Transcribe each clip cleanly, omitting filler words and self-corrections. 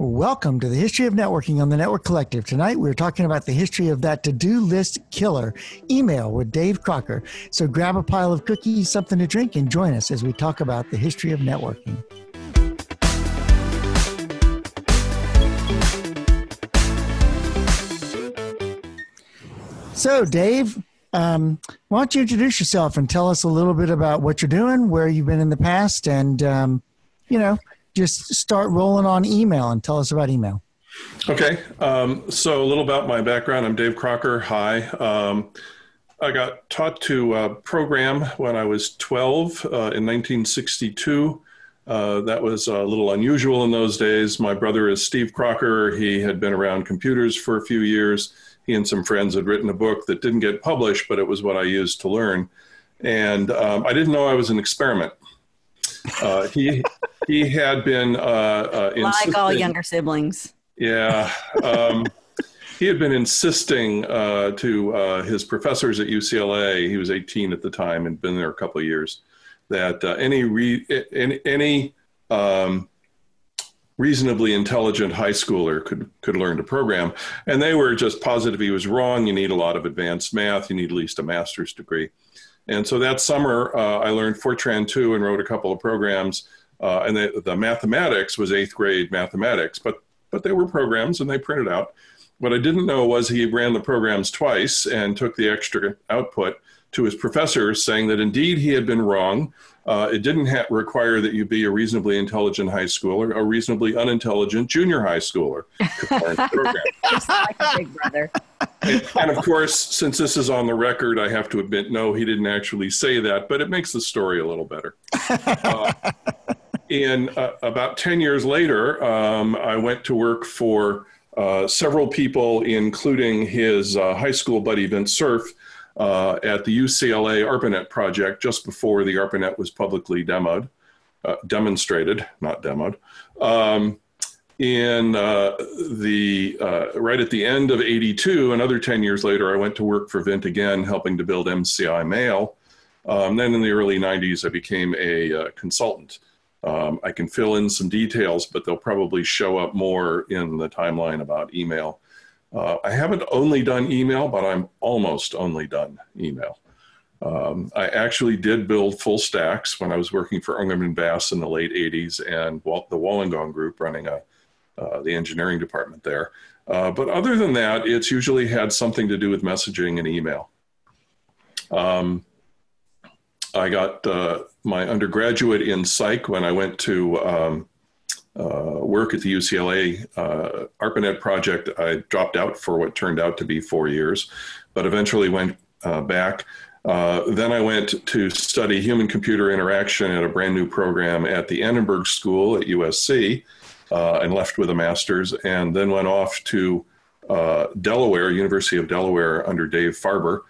Welcome to the History of Networking on the Network Collective. Tonight, we're talking about the history of that to-do list killer, email, with Dave Crocker. So grab a pile of cookies, something to drink, and join us as we talk about the history of networking. So Dave, why don't you introduce yourself and tell us a little bit about what you're doing, where you've been in the past, and, you know, just start rolling on email and tell us about email. Okay. So a little about my background. I'm Dave Crocker. Hi. I got taught to program when I was 12 in 1962. That was a little unusual in those days. My brother is Steve Crocker. He had been around computers for a few years. He and some friends had written a book that didn't get published, but it was what I used to learn. And I didn't know I was an experiment. He had been like all younger siblings. Yeah. He had been insisting to his professors at UCLA, he was 18 at the time and been there a couple of years, that any reasonably intelligent high schooler could learn to program. And they were just positive he was wrong. You need a lot of advanced math. You need at least a master's degree. And so that summer, I learned Fortran 2 and wrote a couple of programs. And the mathematics was 8th grade mathematics, but they were programs and they printed out. What I didn't know was he ran the programs twice and took the extra output to his professors, saying that indeed he had been wrong. It didn't require that you be a reasonably intelligent high schooler, a reasonably unintelligent junior high schooler to learn the program. Just like a big brother. And of course, since this is on the record, I have to admit, no, he didn't actually say that, but it makes the story a little better. About 10 years later, I went to work for several people, including his high school buddy, Vint Cerf, at the UCLA ARPANET project just before the ARPANET was publicly demonstrated, not demoed. Right at the end of 82, another 10 years later, I went to work for Vint again, helping to build MCI mail. Then in the early 90s, I became a consultant. I can fill in some details, but they'll probably show up more in the timeline about email. I haven't only done email, but I'm almost only done email. I actually did build full stacks when I was working for Ungerman Bass in the late 80s and the Wollongong Group running the engineering department there. But other than that, it's usually had something to do with messaging and email. I got my undergraduate in psych when I went to work at the UCLA ARPANET project. I dropped out for what turned out to be 4 years, but eventually went back. Then I went to study human-computer interaction at a brand new program at the Annenberg School at USC and left with a master's, and then went off to Delaware, University of Delaware under Dave Farber.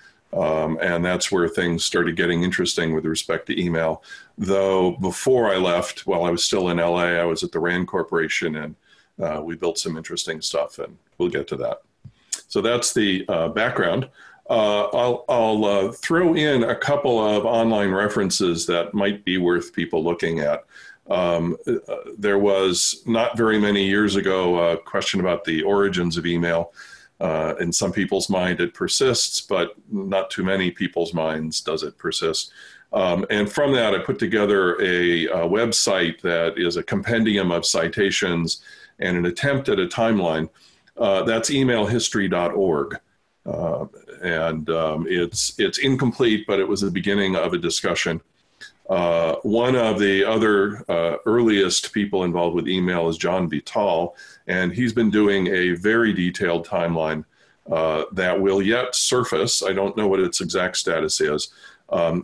And that's where things started getting interesting with respect to email. Though before I left, while I was still in LA, I was at the RAND Corporation and we built some interesting stuff, and we'll get to that. So that's the background. I'll throw in a couple of online references that might be worth people looking at. There was not very many years ago a question about the origins of email. In some people's mind, it persists, but not too many people's minds does it persist. And from that, I put together a website that is a compendium of citations and an attempt at a timeline. That's emailhistory.org. It's incomplete, but it was the beginning of a discussion. One of the other earliest people involved with email is John Vittal, and he's been doing a very detailed timeline that will yet surface. I don't know what its exact status is.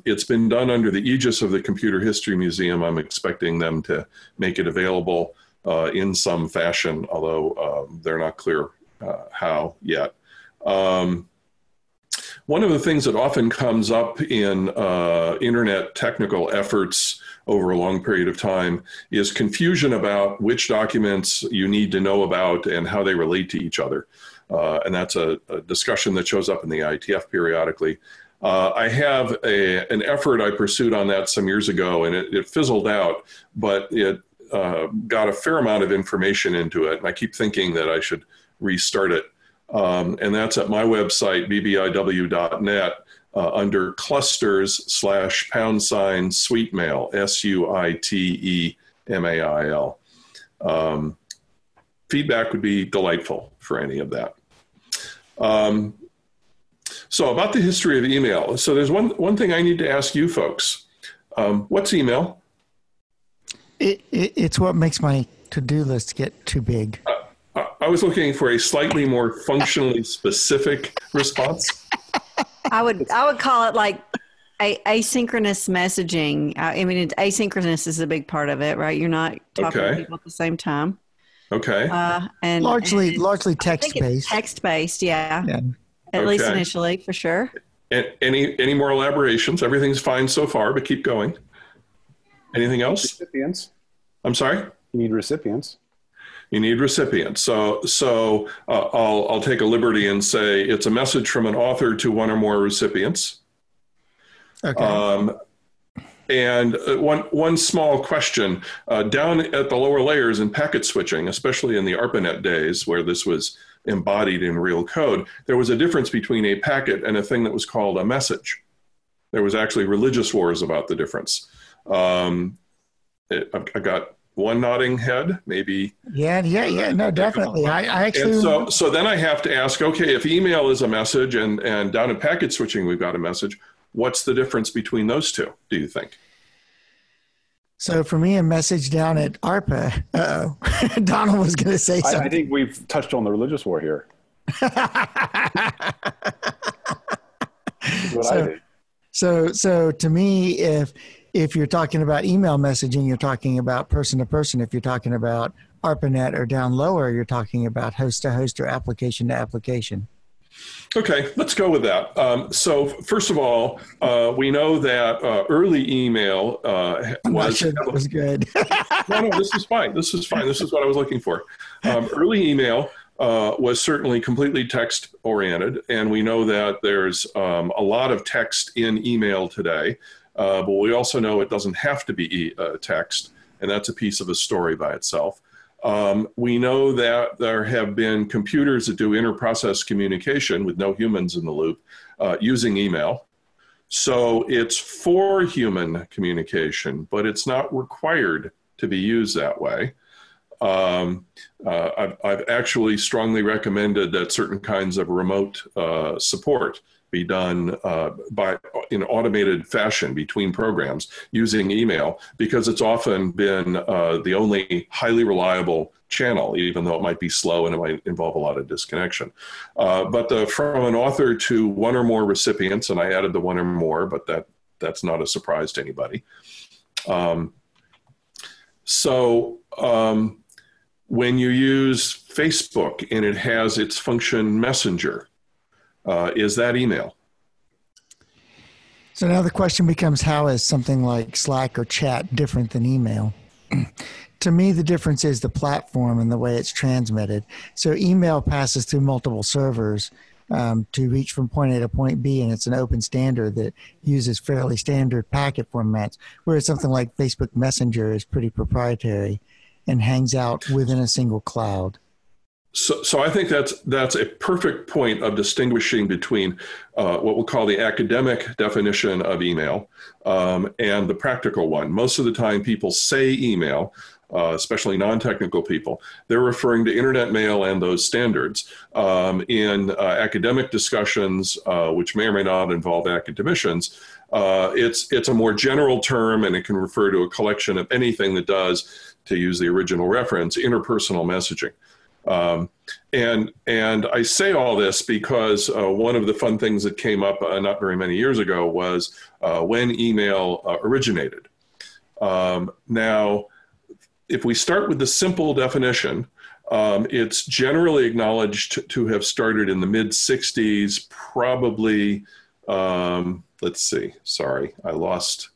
It's been done under the aegis of the Computer History Museum. I'm expecting them to make it available in some fashion, although they're not clear how yet. One of the things that often comes up in internet technical efforts over a long period of time is confusion about which documents you need to know about and how they relate to each other. And that's a discussion that shows up in the IETF periodically. I have an effort I pursued on that some years ago, and it fizzled out, but it got a fair amount of information into it, and I keep thinking that I should restart it. And that's at my website, bbiw.net, under clusters/#suitemail, suitemail. Feedback would be delightful for any of that. So about the history of email. So there's one thing I need to ask you folks. What's email? It's what makes my to-do list get too big. I was looking for a slightly more functionally specific response. I would call it like asynchronous messaging. I mean, asynchronous is a big part of it, right? You're not talking to people at the same time. Okay. And largely text-based. Text-based, yeah. At least initially, for sure. And any more elaborations? Everything's fine so far, but keep going. Anything else? Recipients. I'm sorry? You need recipients. You need recipients. So I'll take a liberty and say it's a message from an author to one or more recipients. Okay. And one small question, down at the lower layers in packet switching, especially in the ARPANET days where this was embodied in real code, there was a difference between a packet and a thing that was called a message. There was actually religious wars about the difference. I got one nodding head, maybe. Yeah, no, definitely. I actually. So then I have to ask, okay, if email is a message and down in packet switching we've got a message, what's the difference between those two, do you think? So for me, a message down at ARPA, uh-oh, Donald was going to say something. I think we've touched on the religious war here. So to me, if you're talking about email messaging, you're talking about person to person. If you're talking about ARPANET or down lower, you're talking about host to host or application to application. Okay, let's go with that. So first of all, we know that early email was good. No, this is fine. This is fine. This is what I was looking for. Early email was certainly completely text oriented, and we know that there's a lot of text in email today, but we also know it doesn't have to be text, and that's a piece of a story by itself. We know that there have been computers that do interprocess communication with no humans in the loop using email. So it's for human communication, but it's not required to be used that way. I've actually strongly recommended that certain kinds of remote support be done in automated fashion between programs using email, because it's often been the only highly reliable channel, even though it might be slow and it might involve a lot of disconnection. But from an author to one or more recipients, and I added the one or more, but that's not a surprise to anybody. So when you use Facebook and it has its function Messenger, is that email? So now the question becomes, how is something like Slack or chat different than email? To me, the difference is the platform and the way it's transmitted. So email passes through multiple servers to reach from point A to point B, and it's an open standard that uses fairly standard packet formats, whereas something like Facebook Messenger is pretty proprietary and hangs out within a single cloud. So I think that's a perfect point of distinguishing between what we'll call the academic definition of email and the practical one. Most of the time people say email, especially non-technical people, they're referring to internet mail and those standards. In academic discussions, which may or may not involve academicians, it's a more general term, and it can refer to a collection of anything that does, to use the original reference, interpersonal messaging. And I say all this because one of the fun things that came up not very many years ago was when email originated. Now, if we start with the simple definition, it's generally acknowledged to have started in the mid-60s, probably, let's see, sorry, I lost...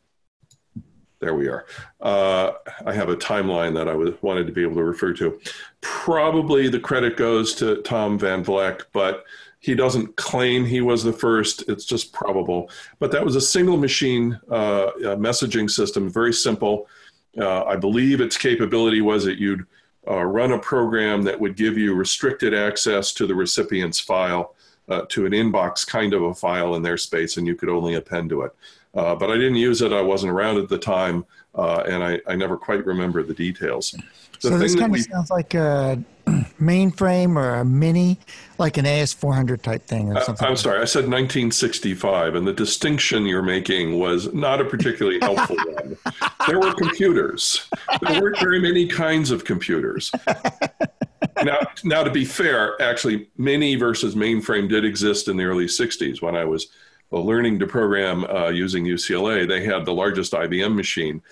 There we are. I have a timeline that I wanted to be able to refer to. Probably the credit goes to Tom Van Vleck, but he doesn't claim he was the first. It's just probable. But that was a single machine messaging system, very simple. I believe its capability was that you'd run a program that would give you restricted access to the recipient's file, to an inbox kind of a file in their space, and you could only append to it. But I didn't use it. I wasn't around at the time, and I never quite remember the details. So this kind of sounds like a mainframe or a mini, like an AS400 type thing or something. I'm sorry, I said 1965, and the distinction you're making was not a particularly helpful one. There were computers. There weren't very many kinds of computers. Now, to be fair, actually, mini versus mainframe did exist in the early 60s when I was learning to program using UCLA. They had the largest IBM machine,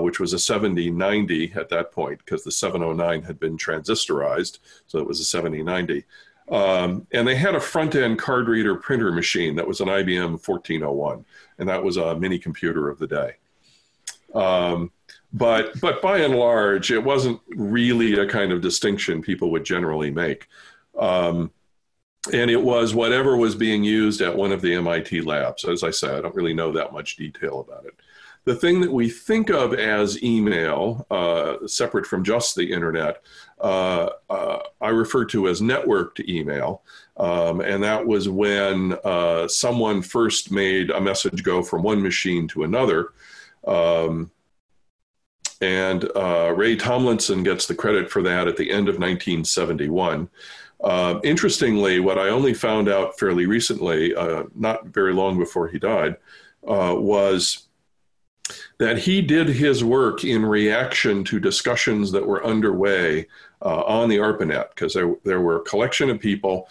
which was a 7090 at that point, because the 709 had been transistorized, so it was a 7090. And they had a front-end card reader printer machine that was an IBM 1401, and that was a mini computer of the day. But by and large, it wasn't really a kind of distinction people would generally make. And it was whatever was being used at one of the MIT labs. As I said, I don't really know that much detail about it. The thing that we think of as email, separate from just the internet, I refer to as networked email. And that was when someone first made a message go from one machine to another. And Ray Tomlinson gets the credit for that at the end of 1971. Interestingly, what I only found out fairly recently, not very long before he died, was that he did his work in reaction to discussions that were underway on the ARPANET, because there were a collection of people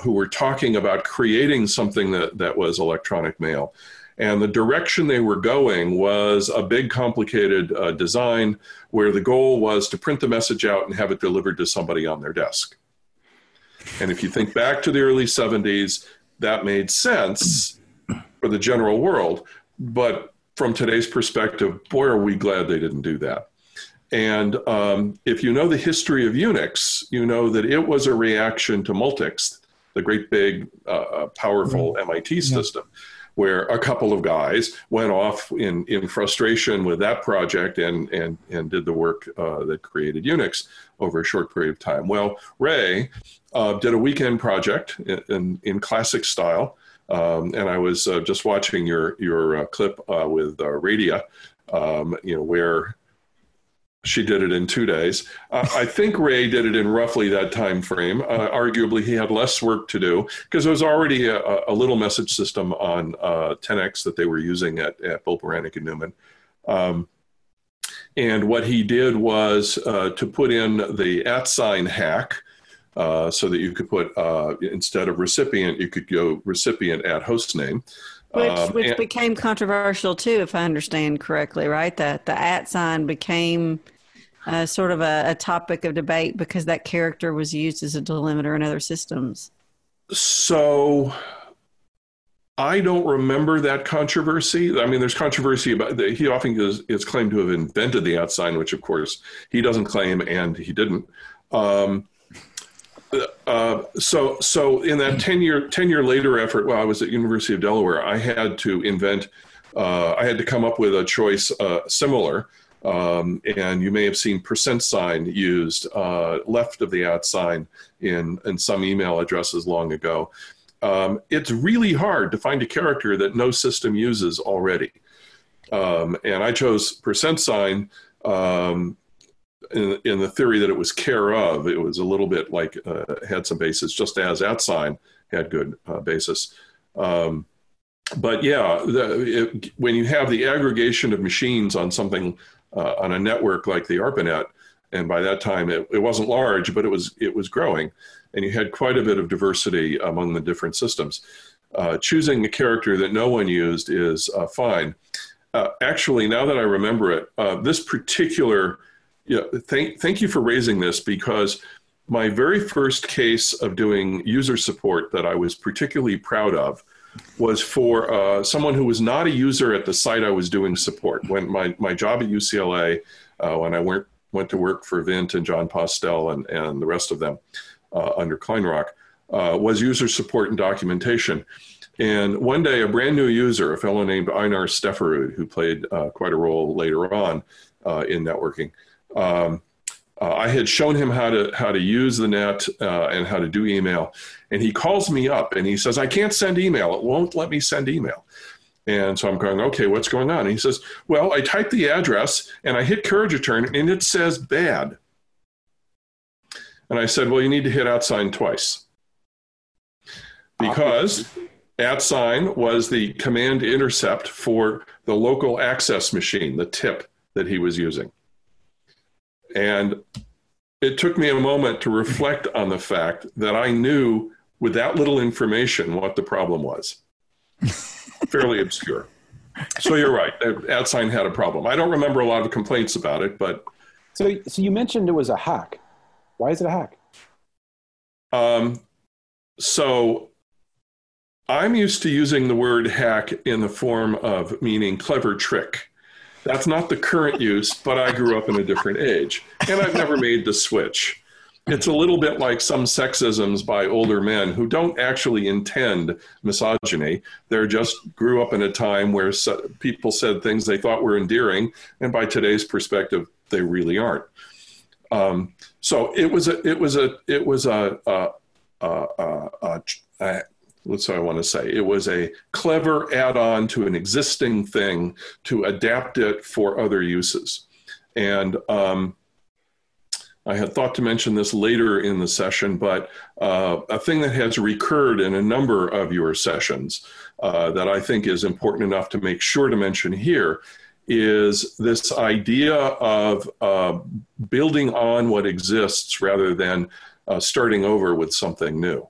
who were talking about creating something that was electronic mail. And the direction they were going was a big, complicated design where the goal was to print the message out and have it delivered to somebody on their desk. And if you think back to the early 70s, that made sense for the general world. But from today's perspective, boy, are we glad they didn't do that. And if you know the history of Unix, you know that it was a reaction to Multics, the great big, powerful MIT system. Yeah. Where a couple of guys went off in frustration with that project and did the work that created Unix over a short period of time. Well, Ray did a weekend project in classic style, and I was just watching your clip with Radia, where she did it in 2 days. I think Ray did it in roughly that time frame. Arguably, he had less work to do because there was already a little message system on Tenex that they were using at both Beranek and Newman. And what he did was to put in the @ hack so that you could put, instead of recipient, you could go recipient @ hostname. Which became controversial, too, if I understand correctly, right? That the @ became... sort of a topic of debate because that character was used as a delimiter in other systems. So I don't remember that controversy. I mean, there's controversy about that. He often is claimed to have invented the @ which of course he doesn't claim, and he didn't. So in that 10-year later effort, while I was at University of Delaware, I had to invent, I had to come up with a choice similar. And you may have seen %, used left of the @ in some email addresses long ago. It's really hard to find a character that no system uses already. And I chose %, in the theory that it was care of. It was a little bit like had some basis, just as @ had good basis. But yeah, when you have the aggregation of machines on something on a network like the ARPANET, and by that time it wasn't large, but it was growing, and you had quite a bit of diversity among the different systems. Choosing a character that no one used is fine. Actually, now that I remember it, this particular, thank you for raising this, because my very first case of doing user support that I was particularly proud of was for someone who was not a user at the site I was doing support. When my job at UCLA, when I went to work for Vint and John Postel and the rest of them under Kleinrock, was user support and documentation. And one day, a brand new user, a fellow named Einar Stefferud, who played quite a role later on, in networking. I had shown him how to use the net and how to do email. And he calls me up and he says, I can't send email. It won't let me send email. And so I'm going, okay, what's going on? And he says, well, I typed the address and I hit courage return and it says bad. And I said, well, you need to hit @ twice. Because @ was the command intercept for the local access machine, the TIP that he was using. And it took me a moment to reflect on the fact that I knew with that little information what the problem was. Fairly obscure. So you're right, @ had a problem. I don't remember a lot of complaints about it, but. So you mentioned it was a hack. Why is it a hack? So I'm used to using the word hack in the form of meaning clever trick. That's not the current use, but I grew up in a different age, and I've never made the switch. It's a little bit like some sexisms by older men who don't actually intend misogyny. They just grew up in a time where people said things they thought were endearing, and by today's perspective, they really aren't. So it was a clever add-on to an existing thing to adapt it for other uses. And I had thought to mention this later in the session, but a thing that has recurred in a number of your sessions that I think is important enough to make sure to mention here is this idea of building on what exists rather than starting over with something new.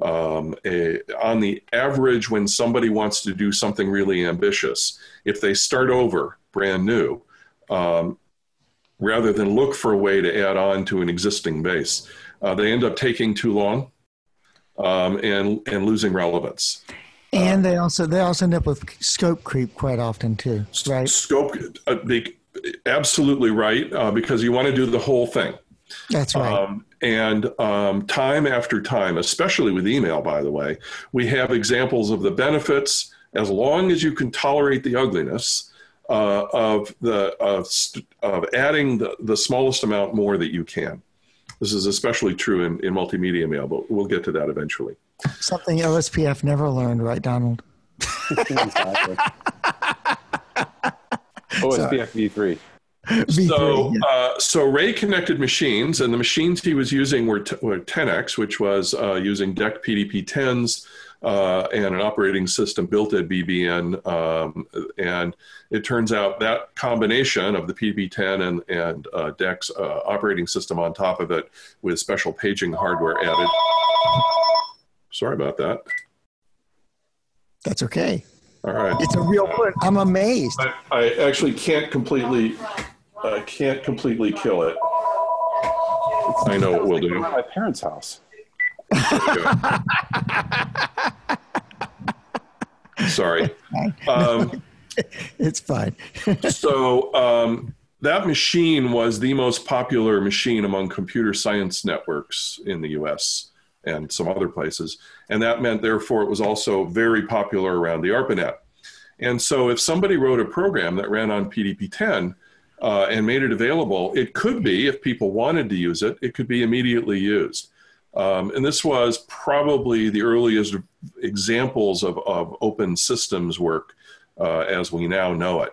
On the average, when somebody wants to do something really ambitious, if they start over brand new, rather than look for a way to add on to an existing base, they end up taking too long and losing relevance. And they also end up with scope creep quite often too, right? Scope, absolutely right, because you want to do the whole thing. That's right. Time after time, especially with email, by the way, we have examples of the benefits, as long as you can tolerate the ugliness, of adding the smallest amount more that you can. This is especially true in multimedia mail, but we'll get to that eventually. Something OSPF never learned, right, Donald? Exactly. OSPF v3. So Ray connected machines, and the machines he was using were Tenex, which was using DECT PDP-10s and an operating system built at BBN. And it turns out that combination of the PDP-10 and DECT's operating system on top of it with special paging hardware added. Sorry about that. That's okay. All right. It's a real word. I'm amazed. I actually can't completely... I can't completely kill it. I know what we'll do. At my parents' house. Sorry. It's fine. So that machine was the most popular machine among computer science networks in the US and some other places. And that meant, therefore, it was also very popular around the ARPANET. And so if somebody wrote a program that ran on PDP-10, and made it available, it could be, if people wanted to use it, it could be immediately used. And this was probably the earliest examples of open systems work as we now know it.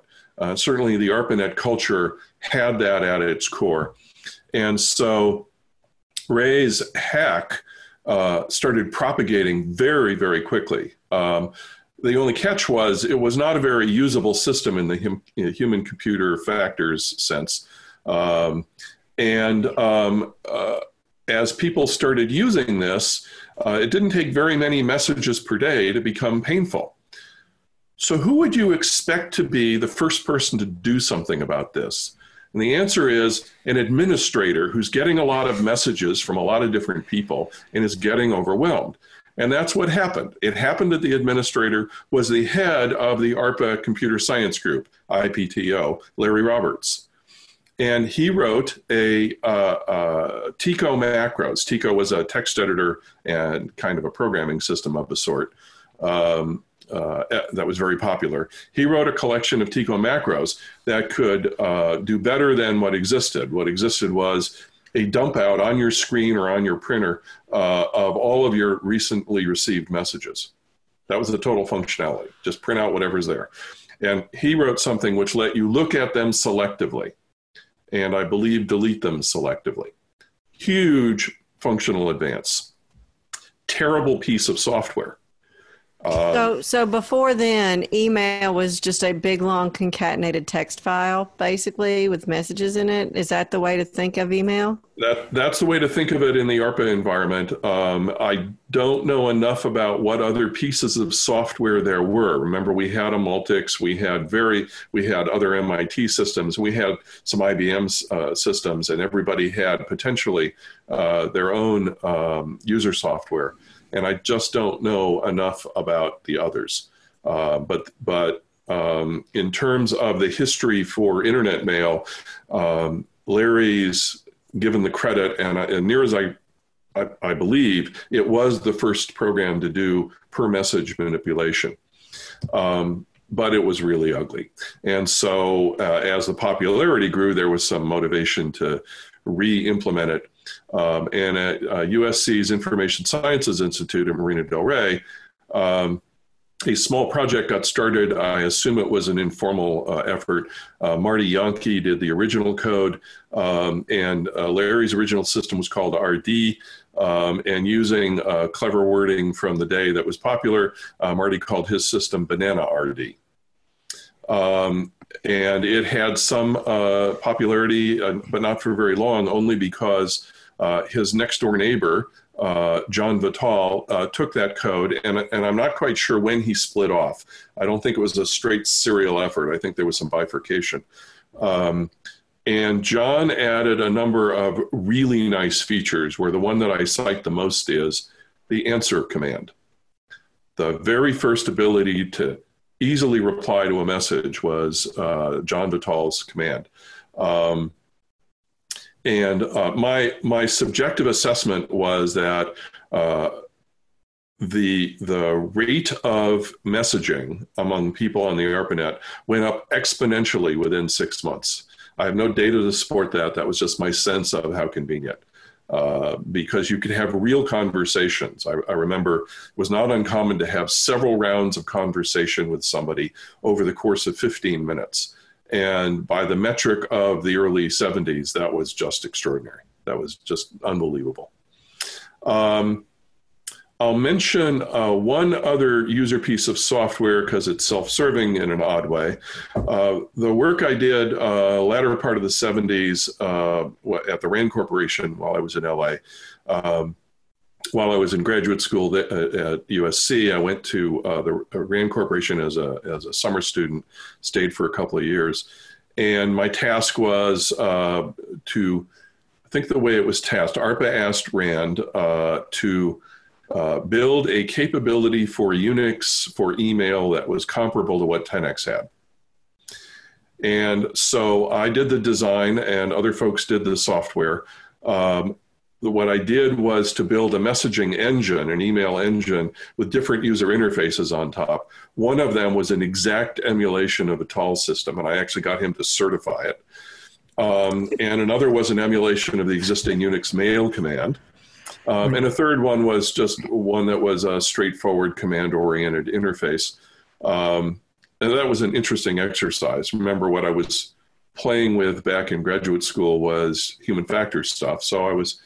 Certainly the ARPANET culture had that at its core. And so Ray's hack started propagating very, very quickly. The only catch was it was not a very usable system in the human-computer factors sense. As people started using this, it didn't take very many messages per day to become painful. So who would you expect to be the first person to do something about this? And the answer is an administrator who's getting a lot of messages from a lot of different people and is getting overwhelmed. And that's what happened. It happened that the administrator was the head of the ARPA Computer Science Group, IPTO, Larry Roberts. And he wrote a TECO macros. TECO was a text editor and kind of a programming system of a sort. that was very popular. He wrote a collection of TECO macros that could do better than what existed. What existed was a dump out on your screen or on your printer of all of your recently received messages. That was the total functionality. Just print out whatever's there. And he wrote something which let you look at them selectively, and I believe delete them selectively. Huge functional advance. Terrible piece of software. So before then, email was just a big, long, concatenated text file, basically, with messages in it. Is that the way to think of email? That's the way to think of it in the ARPA environment. I don't know enough about what other pieces of software there were. Remember, we had a Multics, we had other MIT systems, we had some IBM systems, and everybody had potentially their own user software. And I just don't know enough about the others. But in terms of the history for internet mail, Larry's given the credit, and near as I believe, it was the first program to do per message manipulation. But it was really ugly. And so as the popularity grew, there was some motivation to re-implement it. And at USC's Information Sciences Institute in Marina del Rey, a small project got started. I assume it was an informal effort. Marty Yankee did the original code, and Larry's original system was called RD. And using clever wording from the day that was popular, Marty called his system Banana RD. And it had some popularity, but not for very long, only because his next door neighbor, John Vittal, took that code, and I'm not quite sure when he split off. I don't think it was a straight serial effort. I think there was some bifurcation. And John added a number of really nice features, where the one that I cite the most is the answer command. The very first ability to easily reply to a message was John Vittal's command. My subjective assessment was that the rate of messaging among people on the ARPANET went up exponentially within 6 months. I have no data to support that. That was just my sense of how convenient. Because you could have real conversations. I remember it was not uncommon to have several rounds of conversation with somebody over the course of 15 minutes. And by the metric of the early 70s, that was just extraordinary. That was just unbelievable. I'll mention one other user piece of software because it's self-serving in an odd way. The work I did latter part of the 70s at the RAND Corporation while I was in LA. While I was in graduate school at USC, I went to the RAND Corporation as a summer student, stayed for a couple of years. And my task was I think the way it was tasked, ARPA asked RAND to build a capability for Unix for email that was comparable to what Tenex had. And so I did the design and other folks did the software. What I did was to build a messaging engine, an email engine, with different user interfaces on top. One of them was an exact emulation of a Vittal system, and I actually got him to certify it. And another was an emulation of the existing Unix mail command. And a third one was just one that was a straightforward command-oriented interface. And that was an interesting exercise. Remember, what I was playing with back in graduate school was human factors stuff. So I was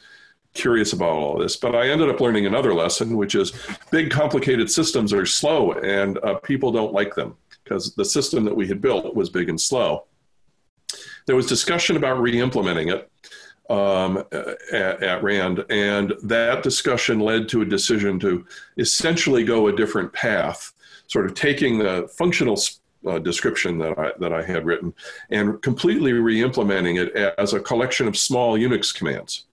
curious about all this. But I ended up learning another lesson, which is big, complicated systems are slow, and people don't like them because the system that we had built was big and slow. There was discussion about re-implementing it. At RAND, and that discussion led to a decision to essentially go a different path, sort of taking the functional description that I had written and completely re-implementing it as a collection of small Unix commands.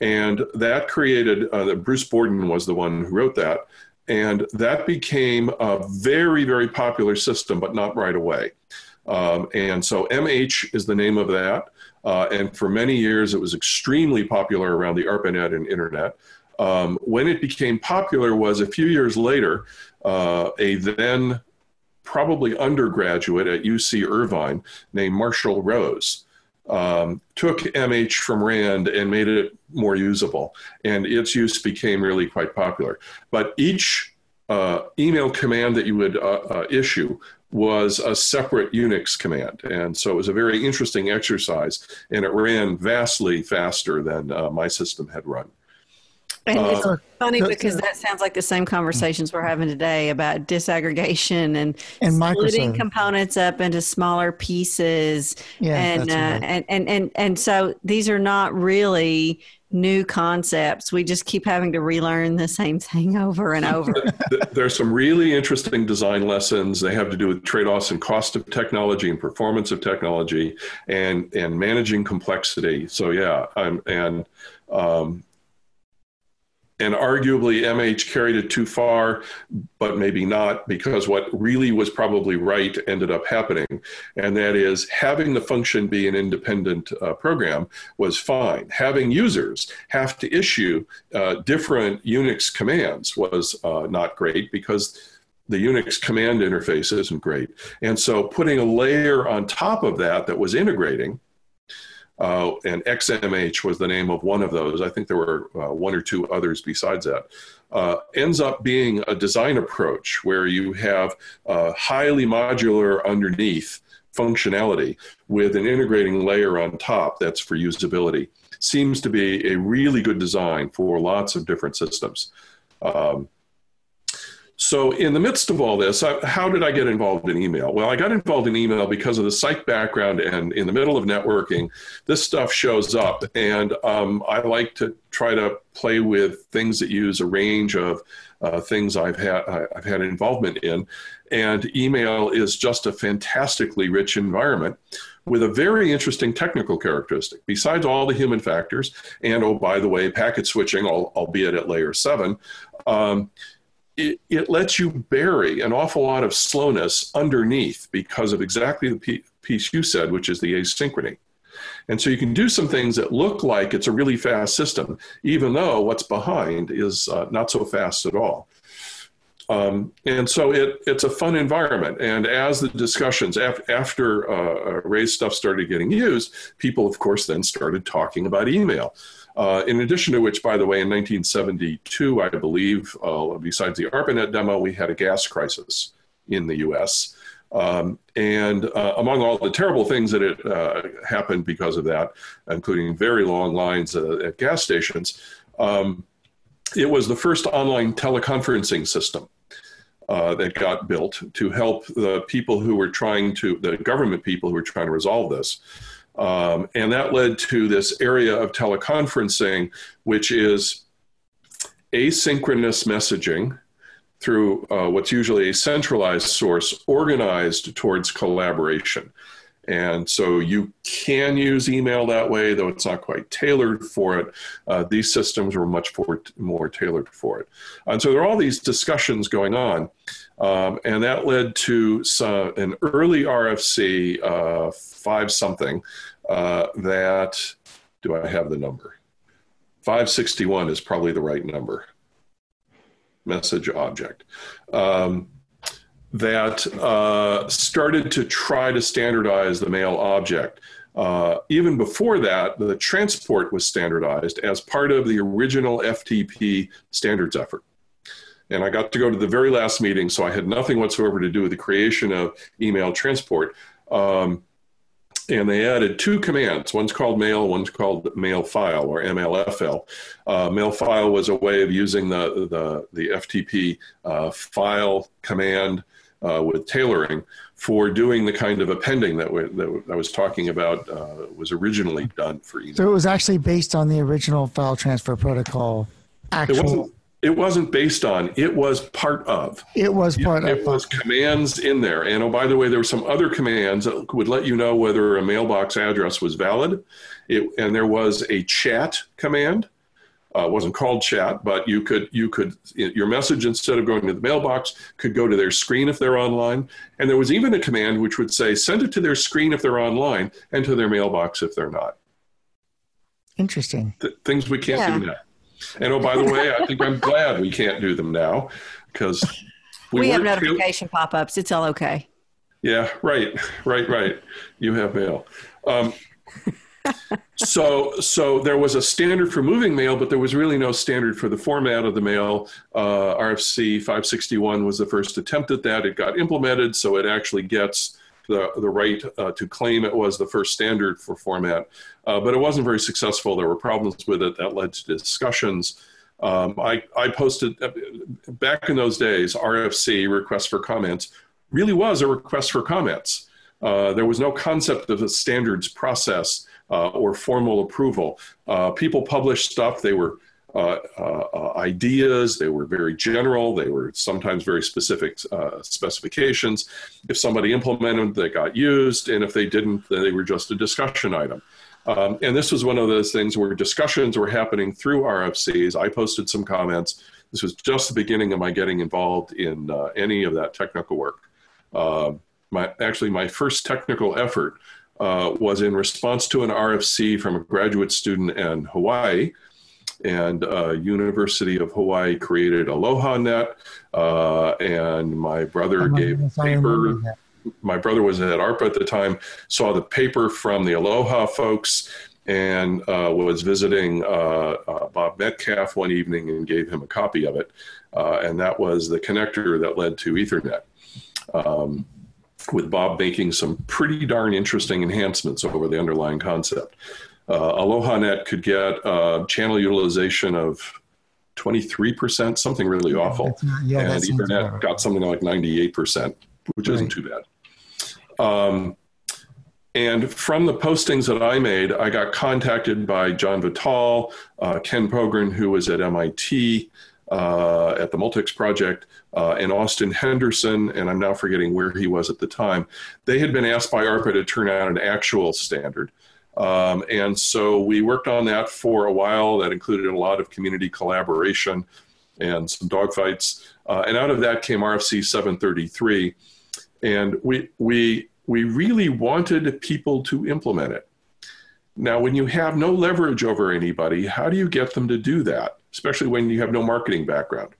And that created, Bruce Borden was the one who wrote that, and that became a very, very popular system, but not right away. And so MH is the name of that. And for many years, it was extremely popular around the ARPANET and internet. When it became popular was a few years later. A then probably undergraduate at UC Irvine named Marshall Rose took MH from RAND and made it more usable, and its use became really quite popular. But each email command that you would issue was a separate Unix command, and so it was a very interesting exercise, and it ran vastly faster than my system had run. And it's funny because that sounds like the same conversations we're having today about disaggregation and splitting components up into smaller pieces. Yeah, that's right. and so these are not really new concepts. We just keep having to relearn the same thing over and over. There's some really interesting design lessons. They have to do with trade-offs and cost of technology and performance of technology and managing complexity. So yeah, and arguably MH carried it too far, but maybe not, because what really was probably right ended up happening. And that is, having the function be an independent program was fine. Having users have to issue different Unix commands was not great, because the Unix command interface isn't great. And so putting a layer on top of that that was integrating, and XMH was the name of one of those. I think there were one or two others besides that. Ends up being a design approach where you have highly modular underneath functionality with an integrating layer on top that's for usability. Seems to be a really good design for lots of different systems. So in the midst of all this, how did I get involved in email? Well, I got involved in email because of the psych background, and in the middle of networking, this stuff shows up, and I like to try to play with things that use a range of things I've had involvement in, and email is just a fantastically rich environment with a very interesting technical characteristic. Besides all the human factors, and oh, by the way, packet switching, albeit at layer 7, it lets you bury an awful lot of slowness underneath because of exactly the piece you said, which is the asynchrony. And so you can do some things that look like it's a really fast system, even though what's behind is not so fast at all. And so it's a fun environment. And as the discussions after Ray's stuff started getting used, people, of course, then started talking about email. In addition to which, by the way, in 1972, I believe, besides the ARPANET demo, we had a gas crisis in the U.S. And among all the terrible things that happened because of that, including very long lines at gas stations, it was the first online teleconferencing system that got built to help the government people who were trying to resolve this. And that led to this area of teleconferencing, which is asynchronous messaging through what's usually a centralized source organized towards collaboration. And so you can use email that way, though it's not quite tailored for it. These systems were much more tailored for it. And so there are all these discussions going on. And that led to an early RFC 5-something that, do I have the number? 561 is probably the right number, message object. That started to try to standardize the mail object. Even before that, the transport was standardized as part of the original FTP standards effort. And I got to go to the very last meeting, so I had nothing whatsoever to do with the creation of email transport. And they added two commands. One's called mail, one's called mail file, or MLFL. Mail file was a way of using the FTP file command with tailoring for doing the kind of appending that I was talking about was originally done for email. So it was actually based on the original file transfer protocol. It wasn't based on, it was part of. It was part of. It was commands in there. And oh, by the way, there were some other commands that would let you know whether a mailbox address was valid. And there was a chat command. It wasn't called chat, but your message, instead of going to the mailbox, could go to their screen if they're online. And there was even a command which would say, send it to their screen if they're online and to their mailbox if they're not. Interesting. Things we can't do now. And oh, by the way, I think I'm glad we can't do them now, because we have notification pop-ups. It's all okay. Yeah, right. You have mail. So there was a standard for moving mail, but there was really no standard for the format of the mail. RFC 561 was the first attempt at that. It got implemented, so it actually gets the right to claim it was the first standard for format. But it wasn't very successful. There were problems with it that led to discussions. I posted, back in those days, RFC, request for comments, really was a request for comments. There was no concept of a standards process or formal approval. People published stuff. They were ideas. They were very general. They were sometimes very specific specifications. If somebody implemented, they got used. And if they didn't, then they were just a discussion item. And this was one of those things where discussions were happening through RFCs. I posted some comments. This was just the beginning of my getting involved in any of that technical work. Actually, my first technical effort was in response to an RFC from a graduate student in Hawaii. And University of Hawaii created AlohaNet, and my brother gave a paper. My brother was at ARPA at the time, saw the paper from the Aloha folks, and was visiting Bob Metcalf one evening and gave him a copy of it. And that was the connector that led to Ethernet, with Bob making some pretty darn interesting enhancements over the underlying concept. AlohaNet could get channel utilization of 23%, something really awful. Yeah, and Ethernet got something like 98%, which isn't too bad. And from the postings that I made, I got contacted by John Vittal, Ken Pogren, who was at MIT at the Multics project, and Austin Henderson, and I'm now forgetting where he was at the time. They had been asked by ARPA to turn out an actual standard. And so we worked on that for a while. That included a lot of community collaboration and some dogfights. And out of that came RFC 733. And we really wanted people to implement it. Now, when you have no leverage over anybody, how do you get them to do that? Especially when you have no marketing background.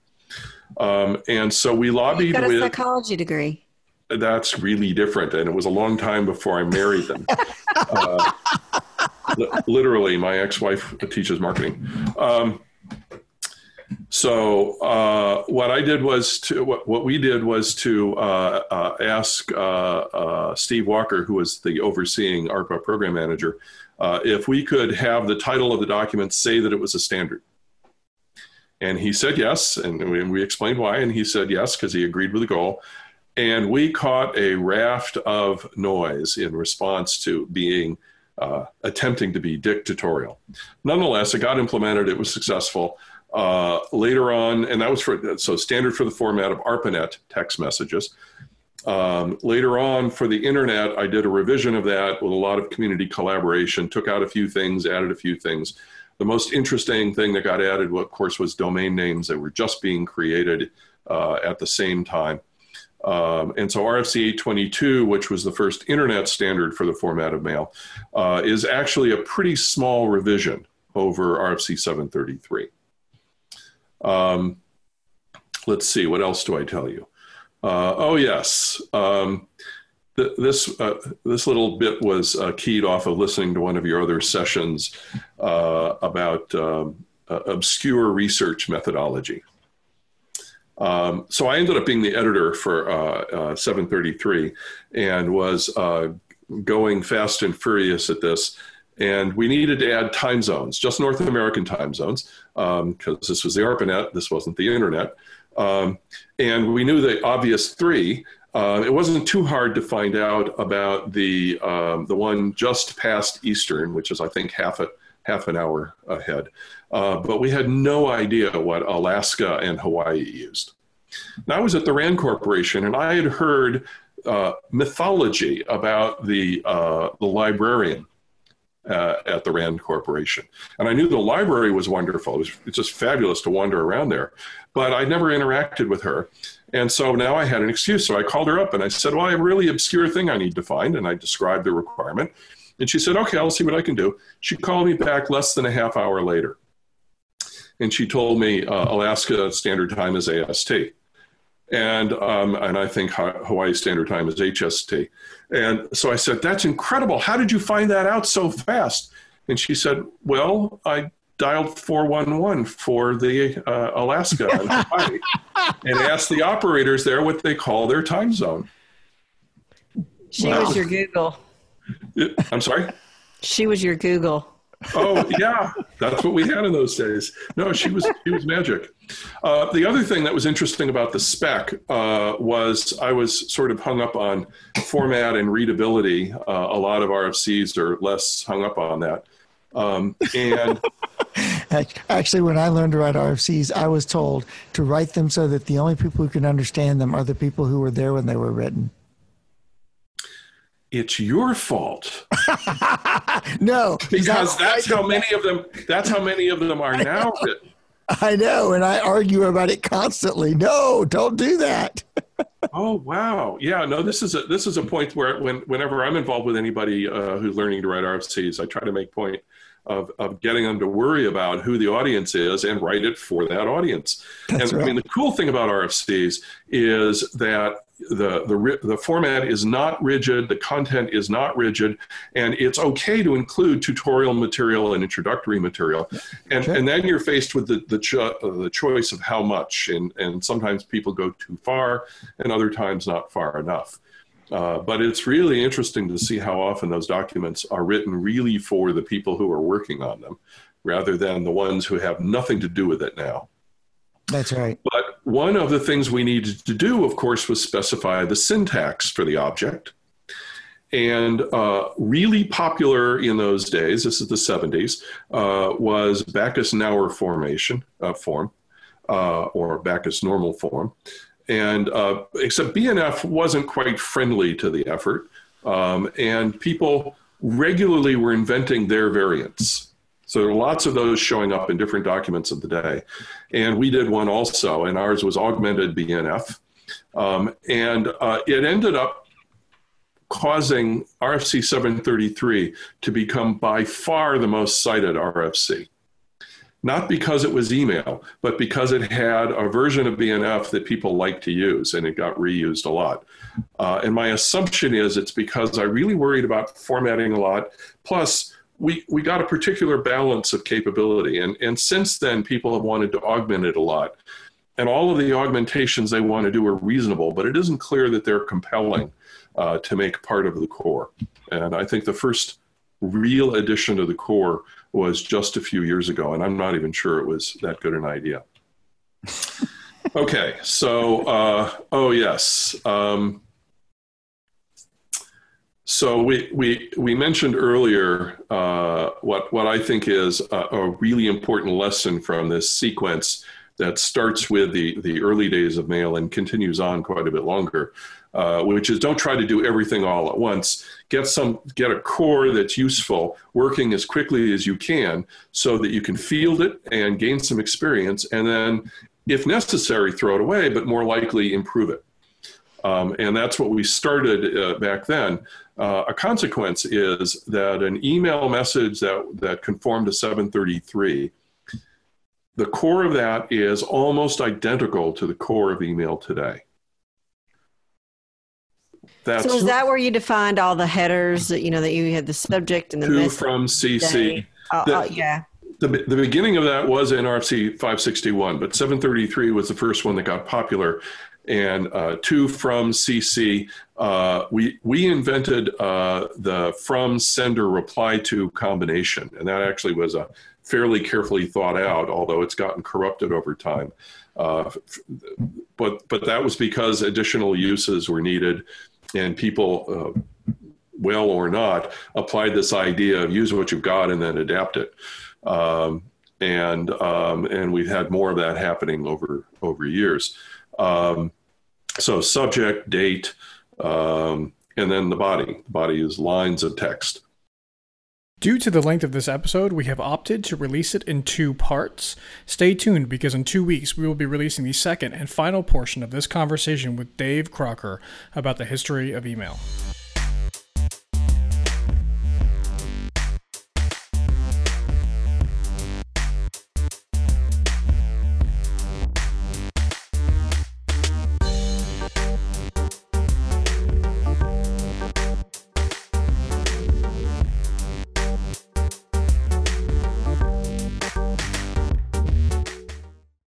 And so we lobbied with... You got a psychology degree. That's really different, and it was a long time before I married them. Literally, my ex-wife teaches marketing. So what we did was to ask Steve Walker, who was the overseeing ARPA program manager, if we could have the title of the document say that it was a standard. And he said yes, and we explained why, and he said yes because he agreed with the goal. And we caught a raft of noise in response to being, attempting to be dictatorial. Nonetheless, it got implemented. It was successful. Later on, and that was so standard for the format of ARPANET text messages. Later on for the internet, I did a revision of that with a lot of community collaboration, took out a few things, added a few things. The most interesting thing that got added, of course, was domain names that were just being created at the same time. And so RFC 822, which was the first internet standard for the format of mail, is actually a pretty small revision over RFC 733. Let's see, what else do I tell you? This little bit was keyed off of listening to one of your other sessions about obscure research methodology. So I ended up being the editor for 733 and was going fast and furious at this. And we needed to add time zones, just North American time zones, because this was the ARPANET, this wasn't the internet. And we knew the obvious three. It wasn't too hard to find out about the one just past Eastern, which is I think half an hour ahead. But we had no idea what Alaska and Hawaii used. And I was at the RAND Corporation, and I had heard mythology about the librarian at the RAND Corporation. And I knew the library was wonderful. It was just fabulous to wander around there. But I'd never interacted with her. And so now I had an excuse. So I called her up, and I said, well, I have a really obscure thing I need to find. And I described the requirement. And she said, okay, I'll see what I can do. She called me back less than a half hour later. and she told me Alaska Standard Time is AST, and I think Hawaii Standard Time is HST. And so I said, that's incredible. How did you find that out so fast? And she said, well, I dialed 411 for the Alaska and Hawaii and asked the operators there what they call their time zone. She was your Google. I'm sorry? She was your Google. Oh, yeah. That's what we had in those days. No, she was magic. The other thing that was interesting about the spec was I was sort of hung up on format and readability. A lot of RFCs are less hung up on that. And actually, when I learned to write RFCs, I was told to write them so that the only people who can understand them are the people who were there when they were written. It's your fault. No, because that's how many of them are now written. I know, and I argue about it constantly. No, don't do that. Oh, wow. Yeah, no, this is a point where whenever I'm involved with anybody who's learning to write RFCs, I try to make point of getting them to worry about who the audience is and write it for that audience. That's right. I mean, the cool thing about RFCs is that the format is not rigid, the content is not rigid, and it's okay to include tutorial material and introductory material. And, okay. And then you're faced with the choice of how much, and sometimes people go too far and other times not far enough. But it's really interesting to see how often those documents are written really for the people who are working on them rather than the ones who have nothing to do with it now. That's right. But one of the things we needed to do, of course, was specify the syntax for the object. And really popular in those days, this is the 70s, was Backus-Naur formation or Backus normal form. And except BNF wasn't quite friendly to the effort. And people regularly were inventing their variants. So there are lots of those showing up in different documents of the day. And we did one also, and ours was augmented BNF. And it ended up causing RFC 733 to become by far the most cited RFC. Not because it was email, but because it had a version of BNF that people liked to use, and it got reused a lot. And my assumption is it's because I really worried about formatting a lot, plus we got a particular balance of capability. And since then, people have wanted to augment it a lot. And all of the augmentations they want to do are reasonable, but it isn't clear that they're compelling to make part of the core. And I think the first real addition to the core was just a few years ago, and I'm not even sure it was that good an idea. Okay, so, oh yes. So we mentioned earlier what I think is a really important lesson from this sequence that starts with the early days of mail and continues on quite a bit longer, which is don't try to do everything all at once. Get a core that's useful, working as quickly as you can so that you can field it and gain some experience, and then, if necessary, throw it away, but more likely improve it. And that's what we started back then. A consequence is that an email message that conformed to 733, the core of that is almost identical to the core of email today. So is that where you defined all the headers that, you know, that you had the subject and the message? From CC. Yeah. The beginning of that was in RFC 561, but 733 was the first one that got popular. And to from CC, we invented the from sender reply to combination. And that actually was a fairly carefully thought out, although it's gotten corrupted over time. But that was because additional uses were needed and people, well or not, applied this idea of use what you've got and then adapt it. And we've had more of that happening over years. So subject, date, and then the body. The body is lines of text. Due to the length of this episode, we have opted to release it in two parts. Stay tuned because in 2 weeks, we will be releasing the second and final portion of this conversation with Dave Crocker about the history of email.